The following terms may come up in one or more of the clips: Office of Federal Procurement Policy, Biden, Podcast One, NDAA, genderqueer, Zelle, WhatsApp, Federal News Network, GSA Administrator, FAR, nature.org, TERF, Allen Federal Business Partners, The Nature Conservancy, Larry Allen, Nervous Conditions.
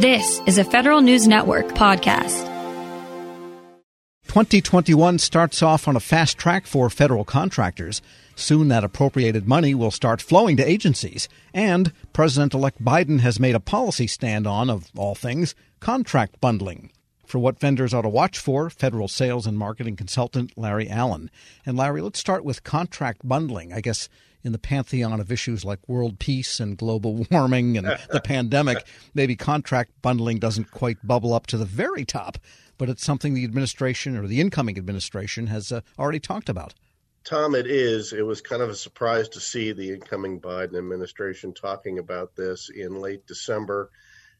This is a Federal News Network podcast. 2021 starts off on a fast track for federal contractors. Soon that appropriated money will start flowing to agencies. And President-elect Biden has made a policy stand on, of all things, contract bundling. For what vendors ought to watch for, federal sales and marketing consultant Larry Allen. And Larry, let's start with contract bundling, I guess, in the pantheon of issues like world peace and global warming and the pandemic. Maybe contract bundling doesn't quite bubble up to the very top, but it's something the administration or the incoming administration has already talked about. Tom, it is. It was kind of a surprise to see the incoming Biden administration talking about this in late December.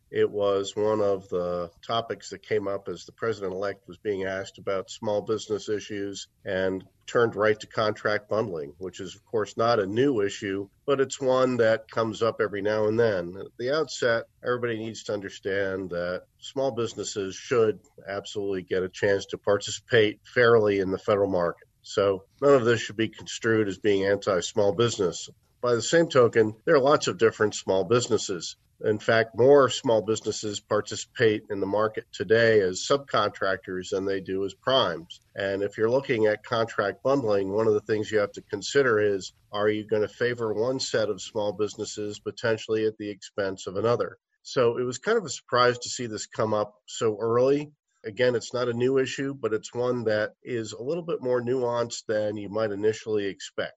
It was one of the topics that came up as the president-elect was being asked about small business issues and turned right to contract bundling, which is, of course, not a new issue, but it's one that comes up every now and then. At the outset, everybody needs to understand that small businesses should absolutely get a chance to participate fairly in the federal market. So none of this should be construed as being anti-small business. By the same token, there are lots of different small businesses. In fact, more small businesses participate in the market today as subcontractors than they do as primes. And if you're looking at contract bundling, one of the things you have to consider is, are you going to favor one set of small businesses potentially at the expense of another? So it was kind of a surprise to see this come up so early. Again, it's not a new issue, but it's one that is a little bit more nuanced than you might initially expect.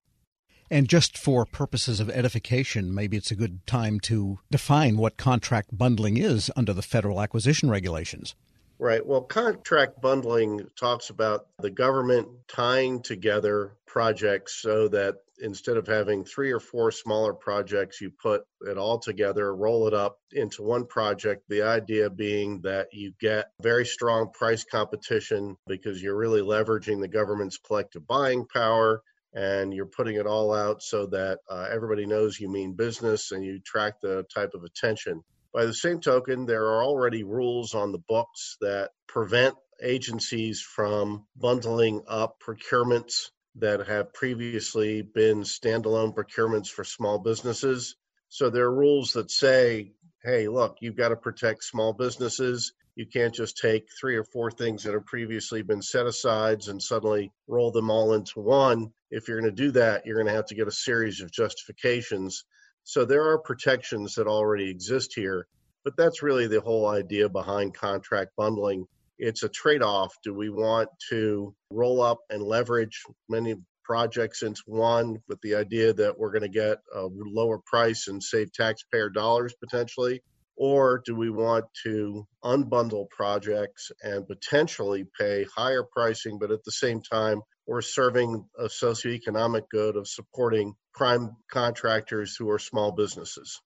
And just for purposes of edification, maybe it's a good time to define what contract bundling is under the federal acquisition regulations. Right. Well, contract bundling talks about the government tying together projects so that instead of having 3 or 4 smaller projects, you put it all together, roll it up into one project. The idea being that you get very strong price competition because you're really leveraging the government's collective buying power. And you're putting it all out so that everybody knows you mean business and you track the type of attention. By the same token, there are already rules on the books that prevent agencies from bundling up procurements that have previously been standalone procurements for small businesses. So there are rules that say, hey, look, you've got to protect small businesses. You can't just take 3 or 4 things that have previously been set aside and suddenly roll them all into one. If you're going to do that, you're going to have to get a series of justifications. So there are protections that already exist here, but that's really the whole idea behind contract bundling. It's a trade-off. Do we want to roll up and leverage many projects into one with the idea that we're going to get a lower price and save taxpayer dollars potentially? Or do we want to unbundle projects and potentially pay higher pricing, but at the same time, we're serving a socioeconomic good of supporting prime contractors who are small businesses?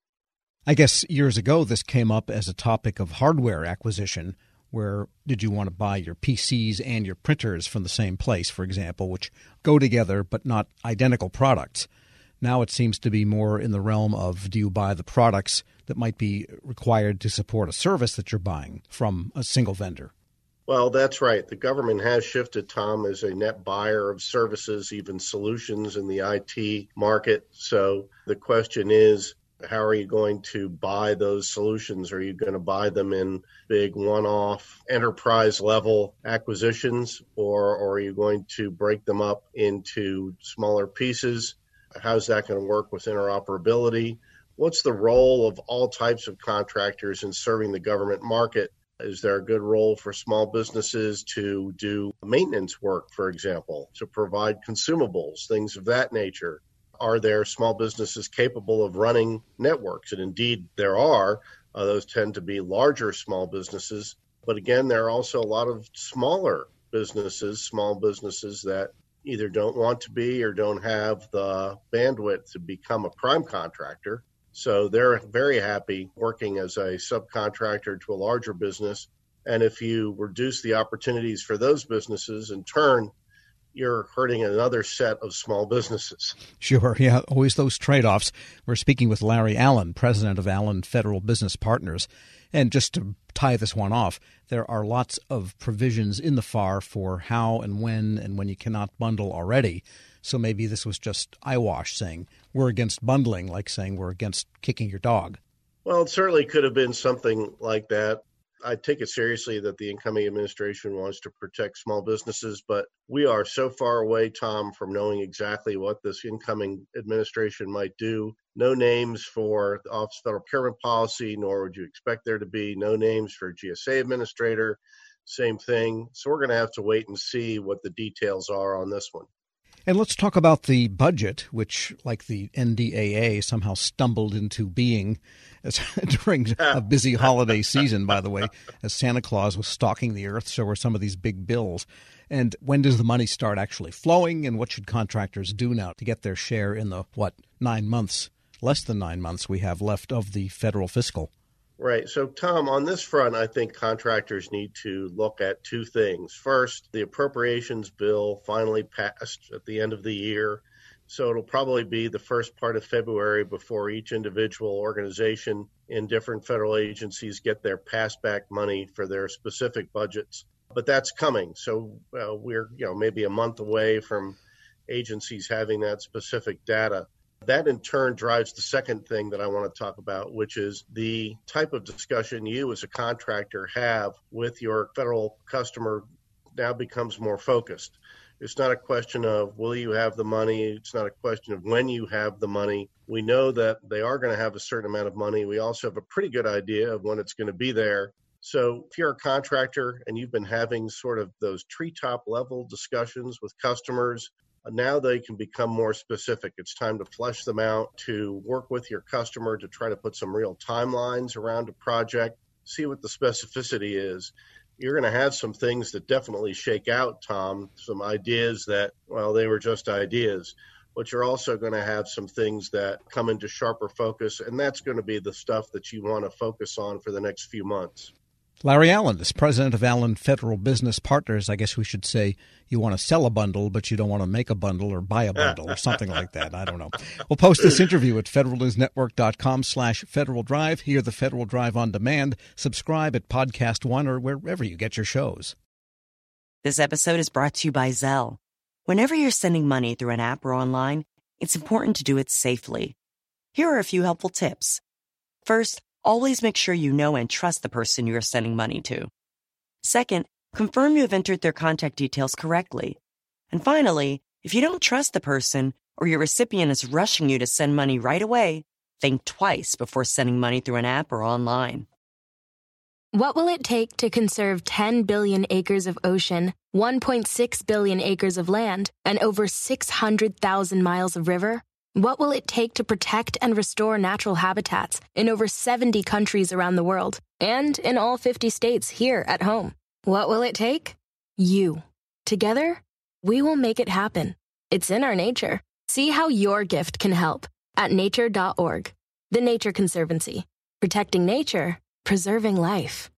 I guess years ago, this came up as a topic of hardware acquisition, where did you want to buy your PCs and your printers from the same place, for example, which go together but not identical products. Now it seems to be more in the realm of, do you buy the products that might be required to support a service that you're buying from a single vendor? Well, that's right. The government has shifted, Tom, as a net buyer of services, even solutions in the IT market. So the question is, how are you going to buy those solutions? Are you going to buy them in big one-off enterprise-level acquisitions, or are you going to break them up into smaller pieces? How's that going to work with interoperability? What's the role of all types of contractors in serving the government market? Is there a good role for small businesses to do maintenance work, for example, to provide consumables, things of that nature? Are there small businesses capable of running networks? And indeed, there are. Those tend to be larger small businesses. But again, there are also a lot of smaller businesses, small businesses that either don't want to be or don't have the bandwidth to become a prime contractor. So they're very happy working as a subcontractor to a larger business. And if you reduce the opportunities for those businesses, in turn, you're hurting another set of small businesses. Sure. Yeah. Always those trade-offs. We're speaking with Larry Allen, president of Allen Federal Business Partners. And just to tie this one off, there are lots of provisions in the FAR for how and when you cannot bundle already. So maybe this was just eyewash saying we're against bundling, like saying we're against kicking your dog. Well, it certainly could have been something like that. I take it seriously that the incoming administration wants to protect small businesses, but we are so far away, Tom, from knowing exactly what this incoming administration might do. No names for the Office of Federal Procurement Policy, nor would you expect there to be. No names for GSA Administrator, same thing. So we're going to have to wait and see what the details are on this one. And let's talk about the budget, which, like the NDAA, somehow stumbled into being during a busy holiday season, by the way, as Santa Claus was stalking the earth, so were some of these big bills. And when does the money start actually flowing, and what should contractors do now to get their share in the, less than 9 months we have left of the federal fiscal? Right. So, Tom, on this front, I think contractors need to look at two things. First, the appropriations bill finally passed at the end of the year. So it'll probably be the first part of February before each individual organization in different federal agencies get their pass-back money for their specific budgets. But that's coming. So we're maybe a month away from agencies having that specific data. That in turn drives the second thing that I want to talk about, which is the type of discussion you as a contractor have with your federal customer now becomes more focused. It's not a question of will you have the money? It's not a question of when you have the money. We know that they are going to have a certain amount of money. We also have a pretty good idea of when it's going to be there. So if you're a contractor and you've been having sort of those treetop level discussions with customers, now they can become more specific. It's time to flesh them out, to work with your customer, to try to put some real timelines around a project, see what the specificity is. You're going to have some things that definitely shake out, Tom, some ideas that, well, they were just ideas. But you're also going to have some things that come into sharper focus, and that's going to be the stuff that you want to focus on for the next few months. Larry Allen is president of Allen Federal Business Partners. I guess we should say you want to sell a bundle, but you don't want to make a bundle or buy a bundle or something like that. I don't know. We'll post this interview at federalnewsnetwork.com/Federal Drive. Hear the Federal Drive on demand. Subscribe at Podcast One or wherever you get your shows. This episode is brought to you by Zelle. Whenever you're sending money through an app or online, it's important to do it safely. Here are a few helpful tips. First, always make sure you know and trust the person you are sending money to. Second, confirm you have entered their contact details correctly. And finally, if you don't trust the person or your recipient is rushing you to send money right away, think twice before sending money through an app or online. What will it take to conserve 10 billion acres of ocean, 1.6 billion acres of land, and over 600,000 miles of river? What will it take to protect and restore natural habitats in over 70 countries around the world and in all 50 states here at home? What will it take? You. Together, we will make it happen. It's in our nature. See how your gift can help at nature.org. The Nature Conservancy. Protecting nature, preserving life.